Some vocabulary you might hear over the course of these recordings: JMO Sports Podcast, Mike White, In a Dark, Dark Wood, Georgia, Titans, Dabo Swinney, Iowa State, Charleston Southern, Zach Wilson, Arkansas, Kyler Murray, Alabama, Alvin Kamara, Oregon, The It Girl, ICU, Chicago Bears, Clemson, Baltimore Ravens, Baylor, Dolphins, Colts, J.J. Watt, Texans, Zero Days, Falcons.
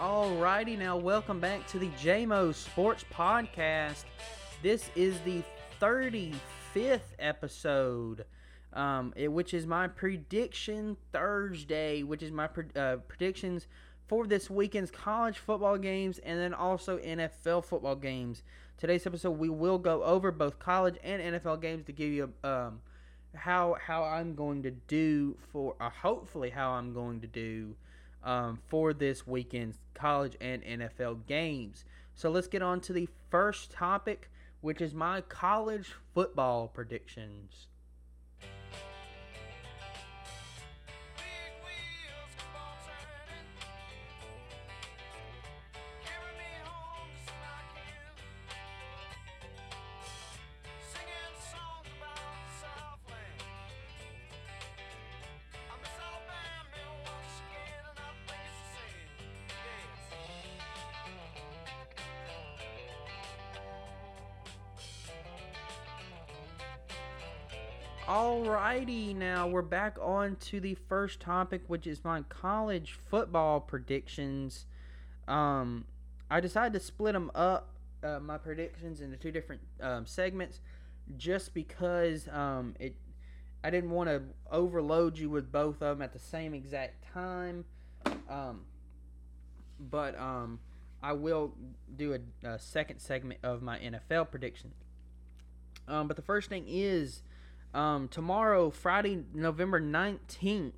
Alrighty, now welcome back to the JMO Sports Podcast. This is the 35th episode, which is my prediction Thursday, which is my predictions for this weekend's college football games and then also NFL football games. Today's episode, we will go over both college and NFL games to give you how I'm going to do for hopefully how I'm going to do for this weekend's college and NFL games. So let's get on to the first topic, which is my college football predictions. Alrighty, now we're back on to the first topic, which is my college football predictions. I decided to split them up, my predictions, into two different segments, just because I didn't want to overload you with both of them at the same exact time. But I will do a second segment of my NFL prediction. But the first thing is, tomorrow, Friday, November 19th,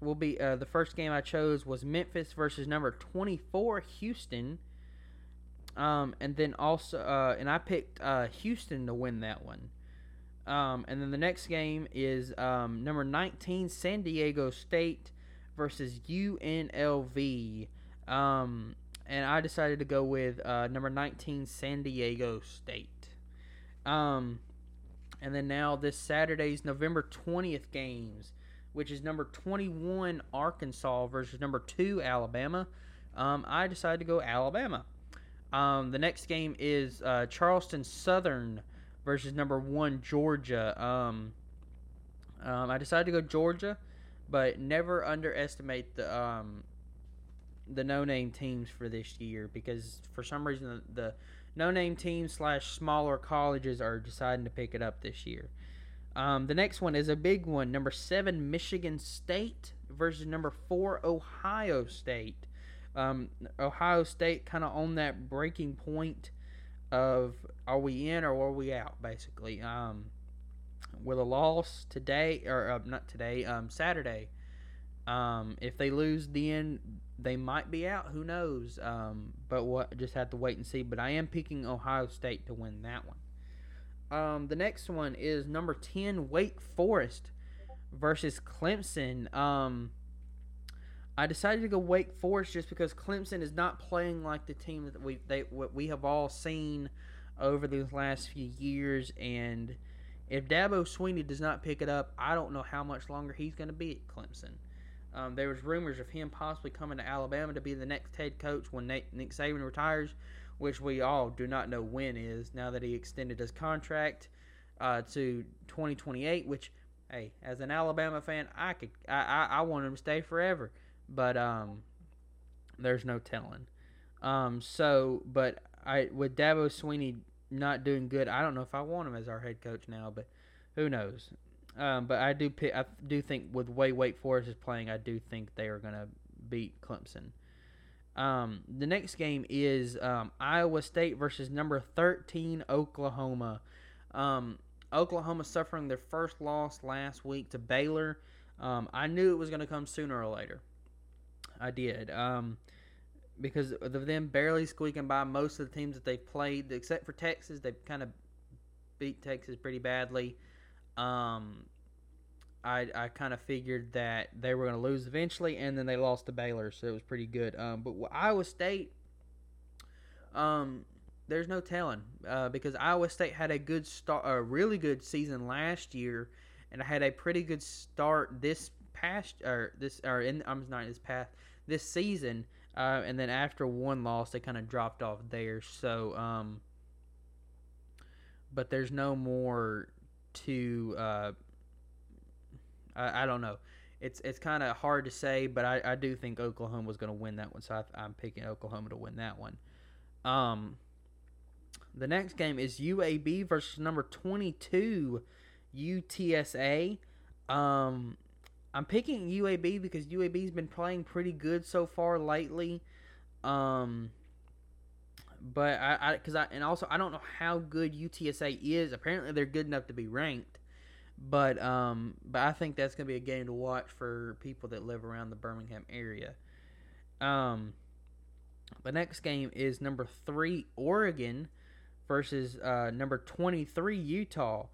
will be the first game I chose was Memphis versus number 24, Houston. And then also, and I picked Houston to win that one. And then the next game is number 19, San Diego State versus UNLV. And I decided to go with number 19, San Diego State. And then now this Saturday's November 20th games, which is number 21 Arkansas versus number 2 Alabama. I decided to go Alabama. The next game is Charleston Southern versus number 1 Georgia. I decided to go Georgia, but never underestimate the no-name teams for this year, because for some reason the no-name teams / smaller colleges are deciding to pick it up this year. The next one is a big one. Number 7, Michigan State versus number 4, Ohio State. Ohio State kind of on that breaking point of are we in or are we out, basically. With a loss today, or not today, Saturday. If they lose the end, they might be out. Who knows? But we'll just have to wait and see. But I am picking Ohio State to win that one. The next one is number 10, Wake Forest versus Clemson. I decided to go Wake Forest just because Clemson is not playing like the team that we have all seen over these last few years. And if Dabo Swinney does not pick it up, I don't know how much longer he's going to be at Clemson. There was rumors of him possibly coming to Alabama to be the next head coach when Nick Saban retires, which we all do not know when is, now that he extended his contract to 2028, which, hey, as an Alabama fan, I want him to stay forever. But there's no telling. With Dabo Swinney not doing good, I don't know if I want him as our head coach now, but who knows. But I do think with the way Wake Forest is playing, I do think they are going to beat Clemson. The next game is Iowa State versus number 13, Oklahoma. Oklahoma suffering their first loss last week to Baylor. I knew it was going to come sooner or later. I did. Because of them barely squeaking by most of the teams that they've played, except for Texas. They've kind of beat Texas pretty badly. I kind of figured that they were going to lose eventually, and then they lost to Baylor, so it was pretty good. But Iowa State, there's no telling, because Iowa State had a really good season last year, and had a pretty good start this season, and then after one loss, they kind of dropped off there. So, but there's no more. I don't know. it's kind of hard to say, but I do think Oklahoma was going to win that one, so I'm picking Oklahoma to win that one. The next game is UAB versus number 22, UTSA. I'm picking UAB because UAB's been playing pretty good so far lately. But I don't know how good UTSA is. Apparently they're good enough to be ranked. But I think that's going to be a game to watch for people that live around the Birmingham area. The next game is number 3 Oregon versus number 23 Utah.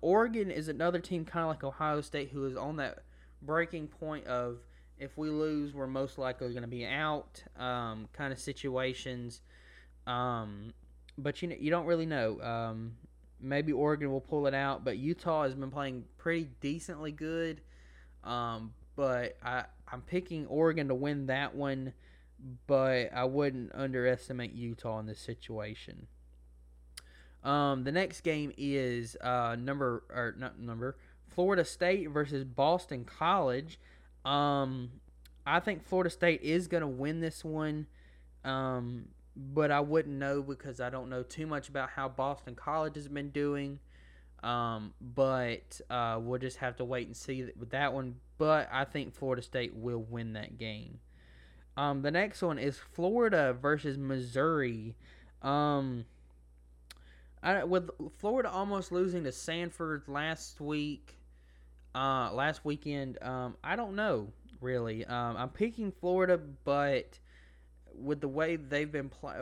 Oregon is another team kind of like Ohio State who is on that breaking point of if we lose, we're most likely going to be out kind of situations. But you don't really know. Maybe Oregon will pull it out, but Utah has been playing pretty decently good. But I'm picking Oregon to win that one, but I wouldn't underestimate Utah in this situation. The next game is Florida State versus Boston College. I think Florida State is going to win this one, but I wouldn't know because I don't know too much about how Boston College has been doing. But we'll just have to wait and see with that one. But I think Florida State will win that game. The next one is Florida versus Missouri. With Florida almost losing to Sanford last weekend, I don't know really. I'm picking Florida, but with the way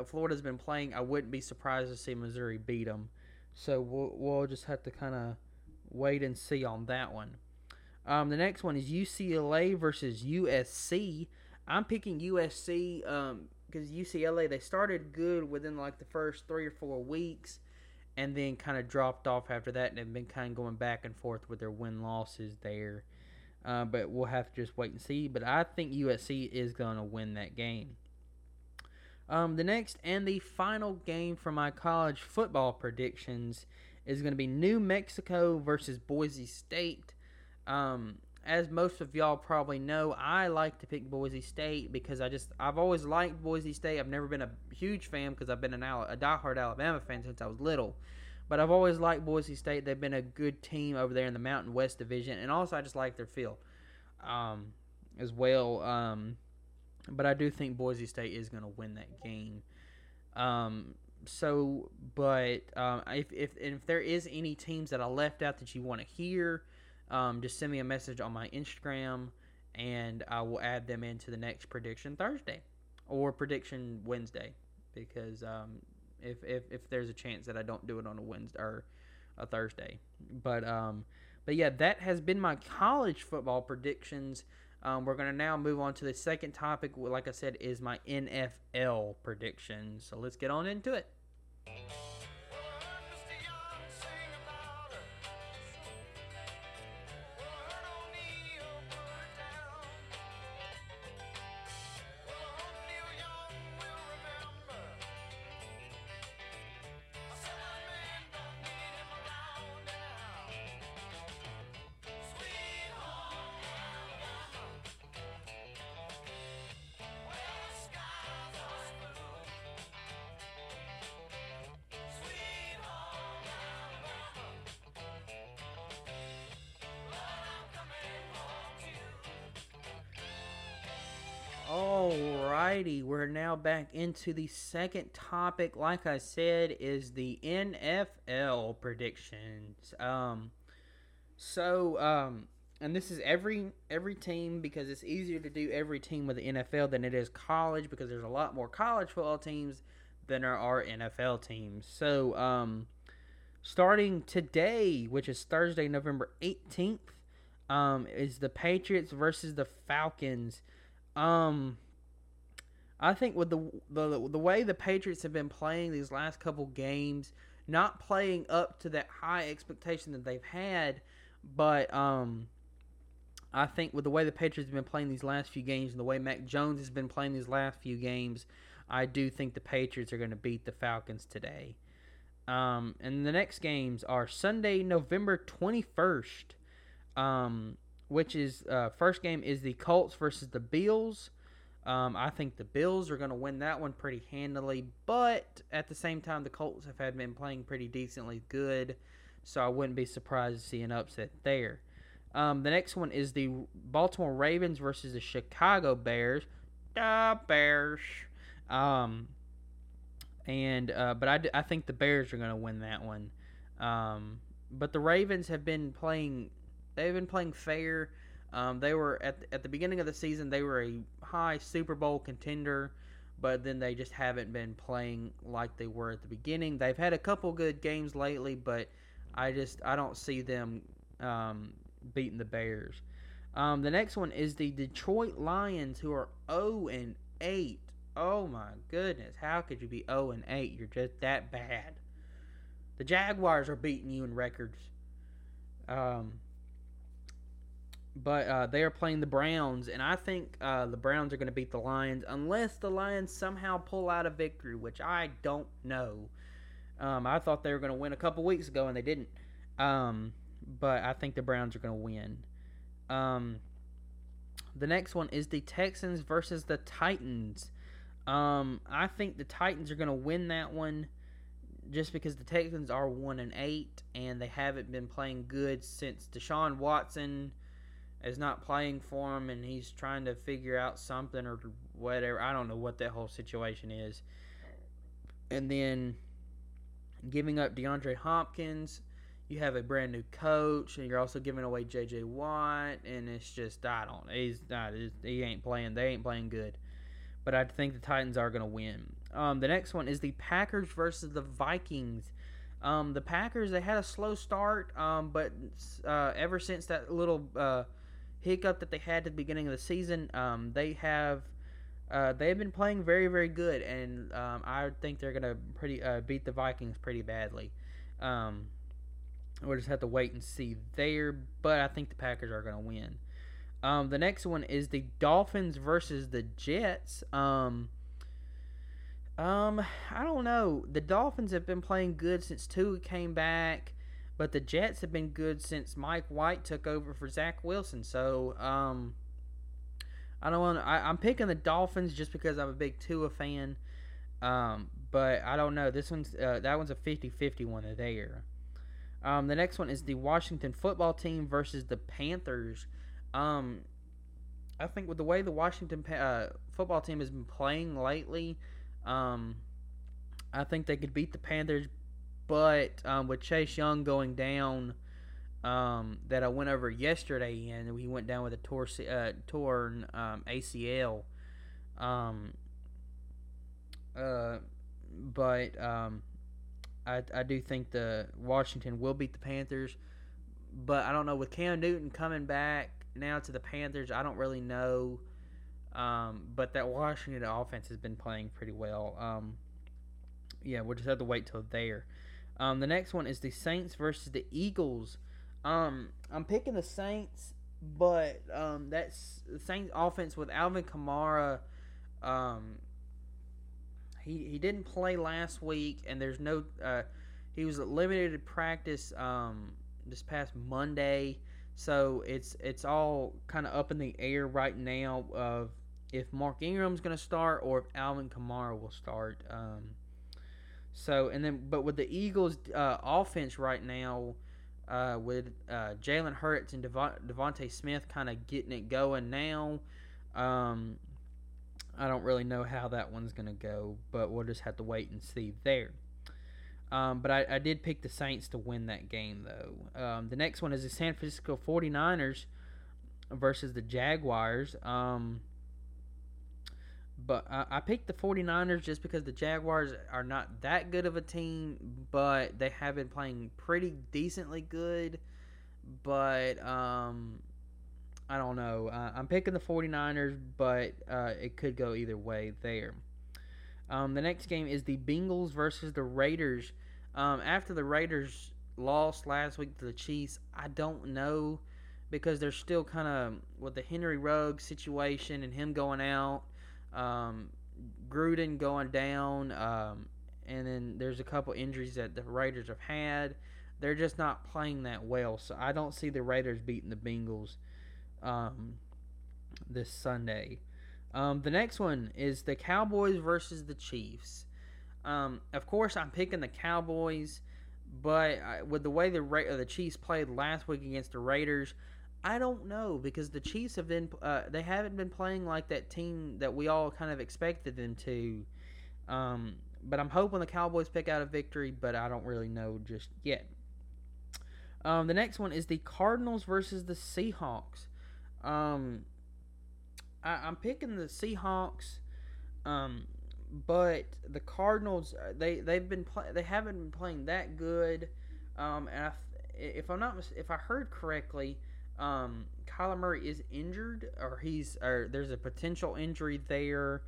Florida's been playing, I wouldn't be surprised to see Missouri beat them. So we'll just have to kind of wait and see on that one. The next one is UCLA versus USC. I'm picking USC because UCLA, they started good within like the first 3 or 4 weeks. And then kind of dropped off after that, and have been kind of going back and forth with their win losses there. But we'll have to just wait and see. But I think USC is going to win that game. The next and the final game for my college football predictions is going to be New Mexico versus Boise State. As most of y'all probably know, I like to pick Boise State because I've always liked Boise State. I've never been a huge fan because I've been a diehard Alabama fan since I was little. But I've always liked Boise State. They've been a good team over there in the Mountain West Division. And also I just like their field as well. But I do think Boise State is going to win that game. If there is any teams that I left out that you want to hear, just send me a message on my Instagram, and I will add them into the next Prediction Thursday or Prediction Wednesday, because if there's a chance that I don't do it on a Wednesday or a Thursday. But yeah, that has been my college football predictions. We're going to now move on to the second topic, like I said, is my NFL predictions. So let's get on into it. Alrighty, we're now back into the second topic. Like I said, is the NFL predictions. And this is every team, because it's easier to do every team with the NFL than it is college, because there's a lot more college football teams than there are NFL teams. So, starting today, which is Thursday, November 18th, is the Patriots versus the Falcons. I think with the way the Patriots have been playing these last couple games, not playing up to that high expectation that they've had, but I think with the way the Patriots have been playing these last few games and the way Mac Jones has been playing these last few games, I do think the Patriots are going to beat the Falcons today. And the next games are Sunday, November 21st. which is first game is the Colts versus the Bills. I think the Bills are going to win that one pretty handily, but at the same time, the Colts have been playing pretty decently good, so I wouldn't be surprised to see an upset there. The next one is the Baltimore Ravens versus the Chicago Bears. Da Bears. But I think the Bears are going to win that one. But the Ravens have been playing. They've been playing fair. They were at the beginning of the season. They were a high Super Bowl contender, but then they just haven't been playing like they were at the beginning. They've had a couple good games lately, but I don't see them beating the Bears. The next one is the Detroit Lions, who are 0-8. Oh my goodness! How could you be 0-8? You're just that bad. The Jaguars are beating you in records. But they are playing the Browns, and I think the Browns are going to beat the Lions, unless the Lions somehow pull out a victory, which I don't know. I thought they were going to win a couple weeks ago, and they didn't. But I think the Browns are going to win. The next one is the Texans versus the Titans. I think the Titans are going to win that one, just because the Texans are 1-8, and they haven't been playing good since Deshaun Watson is not playing for him, and he's trying to figure out something or whatever. I don't know what that whole situation is. And then giving up DeAndre Hopkins, you have a brand new coach, and you're also giving away J.J. Watt, and it's just, he ain't playing. They ain't playing good. But I think the Titans are going to win. The next one is the Packers versus the Vikings. The Packers, they had a slow start, but ever since that little hiccup that they had at the beginning of the season, they've been playing very, very good, and I think they're going to beat the Vikings pretty badly. We'll just have to wait and see there, but I think the Packers are going to win. The next one is the Dolphins versus the Jets. I don't know. The Dolphins have been playing good since Tua came back, but the Jets have been good since Mike White took over for Zach Wilson. So, I'm picking the Dolphins just because I'm a big Tua fan. But I don't know. This one's that one's a 50-50 one there. The next one is the Washington football team versus the Panthers. I think with the way the Washington football team has been playing lately, I think they could beat the Panthers, but with Chase Young going down, that I went over yesterday, and he went down with a torn ACL. But I do think the Washington will beat the Panthers, but I don't know, with Cam Newton coming back now to the Panthers, I don't really know. But that Washington offense has been playing pretty well. We'll just have to wait till there. The next one is the Saints versus the Eagles. I'm picking the Saints, but that's the Saints offense with Alvin Kamara. He didn't play last week, and there's no he was limited to practice this past Monday. So it's all kind of up in the air right now of if Mark Ingram's going to start or if Alvin Kamara will start. But with the Eagles' offense right now, with Jalen Hurts and Devontae Smith kind of getting it going now, I don't really know how that one's going to go, but we'll just have to wait and see there. But I did pick the Saints to win that game, though. The next one is the San Francisco 49ers versus the Jaguars. But I picked the 49ers just because the Jaguars are not that good of a team, but they have been playing pretty decently good. But I don't know. I'm picking the 49ers, but it could go either way there. The next game is the Bengals versus the Raiders. After the Raiders lost last week to the Chiefs, I don't know, because they're still kind of with the Henry Ruggs situation and him going out, Gruden going down, and then there's a couple injuries that the Raiders have had. They're just not playing that well, so I don't see the Raiders beating the Bengals. this Sunday. The next one is the Cowboys versus the Chiefs. Of course, I'm picking the Cowboys, but with the way the Chiefs played last week against the Raiders, I don't know, because the Chiefs have been they haven't been playing like that team that we all kind of expected them to. But I'm hoping the Cowboys pick out a victory, but I don't really know just yet. The next one is the Cardinals versus the Seahawks. I'm picking the Seahawks, but the Cardinals they haven't been playing that good. And if I heard correctly, Kyler Murray is injured, or there's a potential injury there.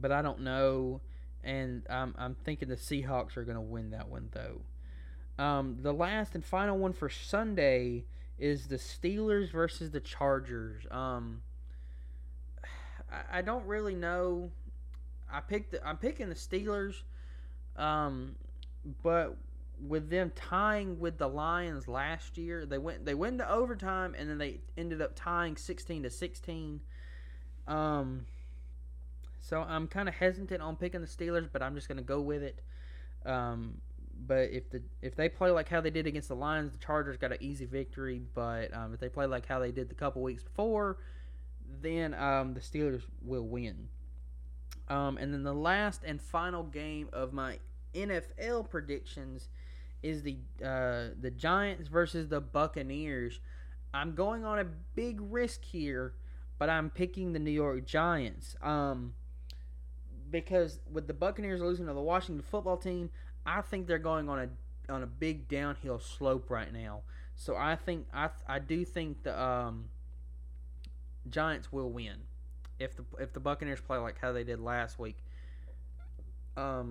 But I don't know, and I'm thinking the Seahawks are going to win that one, though. The last and final one for Sunday is the Steelers versus the Chargers. I don't really know. I'm picking the Steelers, but with them tying with the Lions last year, they went to overtime, and then they ended up tying 16-16. So I'm kind of hesitant on picking the Steelers, but I'm just going to go with it. But if they play like how they did against the Lions, the Chargers got an easy victory. But if they play like how they did the couple weeks before, then the Steelers will win. And then the last and final game of my NFL predictions is the Giants versus the Buccaneers. I'm going on a big risk here, but I'm picking the New York Giants. Because with the Buccaneers losing to the Washington football team, I think they're going on a big downhill slope right now. So I do think the Giants will win if the Buccaneers play like how they did last week. But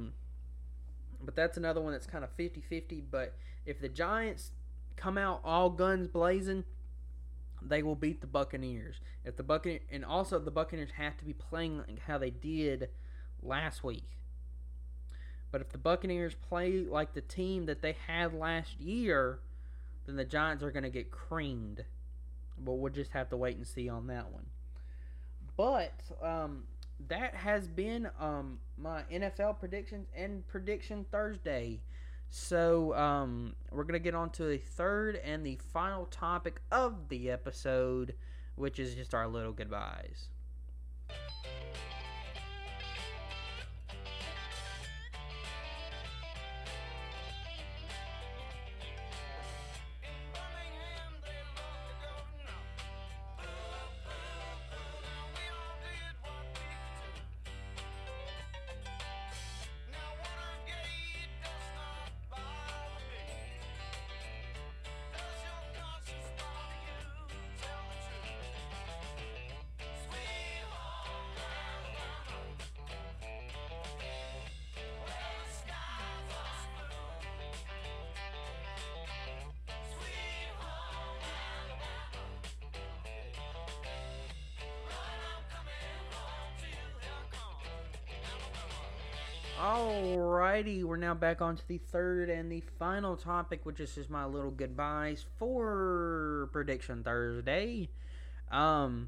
that's another one that's kind of 50-50. But if the Giants come out all guns blazing, they will beat the Buccaneers. And also the Buccaneers have to be playing like how they did last week. But if the Buccaneers play like the team that they had last year, then the Giants are going to get creamed. But we'll just have to wait and see on that one. But that has been my NFL predictions and Prediction Thursday. So we're going to get on to the third and the final topic of the episode, which is just our little goodbyes. Alrighty, we're now back on to the third and the final topic, which is just my little goodbyes for Prediction Thursday. So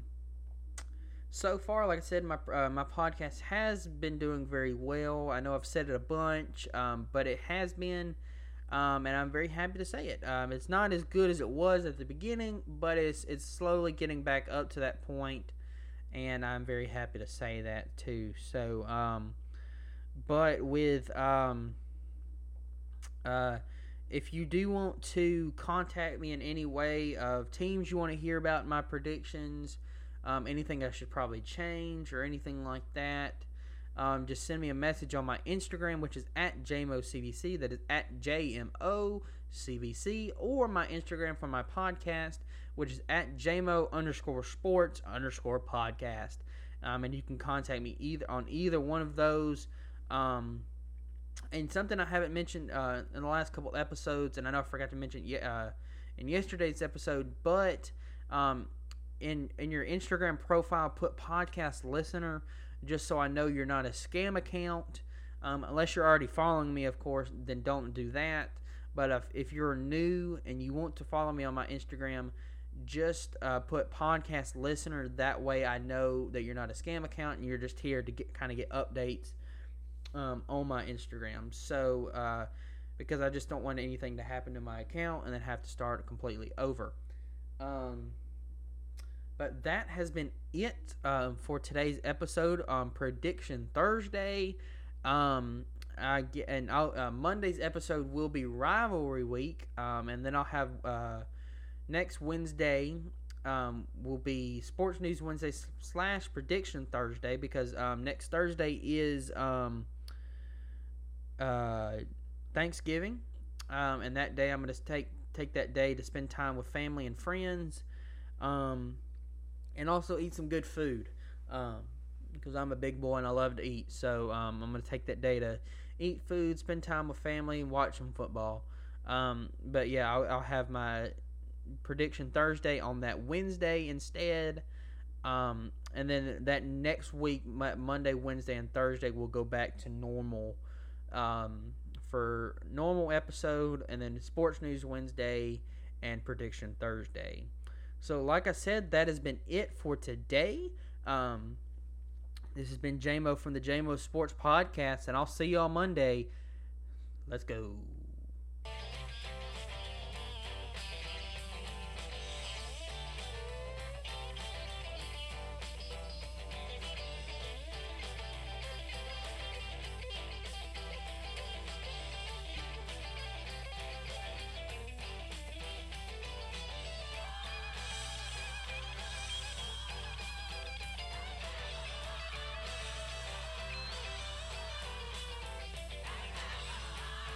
far, like I said, my podcast has been doing very well. I know I've said it a bunch, but it has been, and I'm very happy to say it. It's not as good as it was at the beginning, but it's slowly getting back up to that point, and I'm very happy to say that too. So, but with if you do want to contact me in any way of teams you want to hear about my predictions, anything I should probably change or anything like that, just send me a message on my Instagram, which is at JMOCBC. That is at JMOCBC, or my Instagram for my podcast, which is at JMO_sports_podcast. And you can contact me either one of those. And something I haven't mentioned in the last couple episodes, and I know I forgot to mention in yesterday's episode, but in your Instagram profile, put podcast listener, just so I know you're not a scam account. Unless you're already following me, of course, then don't do that. But if you're new and you want to follow me on my Instagram, just put podcast listener. That way I know that you're not a scam account and you're just here to get updates on my Instagram. So because I just don't want anything to happen to my account and then have to start completely over. But that has been it for today's episode on Prediction Thursday. Monday's episode will be Rivalry Week, and then I'll have next Wednesday will be Sports News Wednesday / Prediction Thursday, because next Thursday is Thanksgiving, and that day I'm going to take that day to spend time with family and friends. And also eat some good food, because I'm a big boy and I love to eat. So I'm going to take that day to eat food, spend time with family, and watch some football. But yeah, I'll have my Prediction Thursday on that Wednesday instead. And then that next week, Monday, Wednesday, and Thursday, we'll go back to normal for normal episode, and then Sports News Wednesday and Prediction Thursday. So, like I said, that has been it for today. This has been JMO from the JMO Sports Podcast, and I'll see you on Monday. Let's go.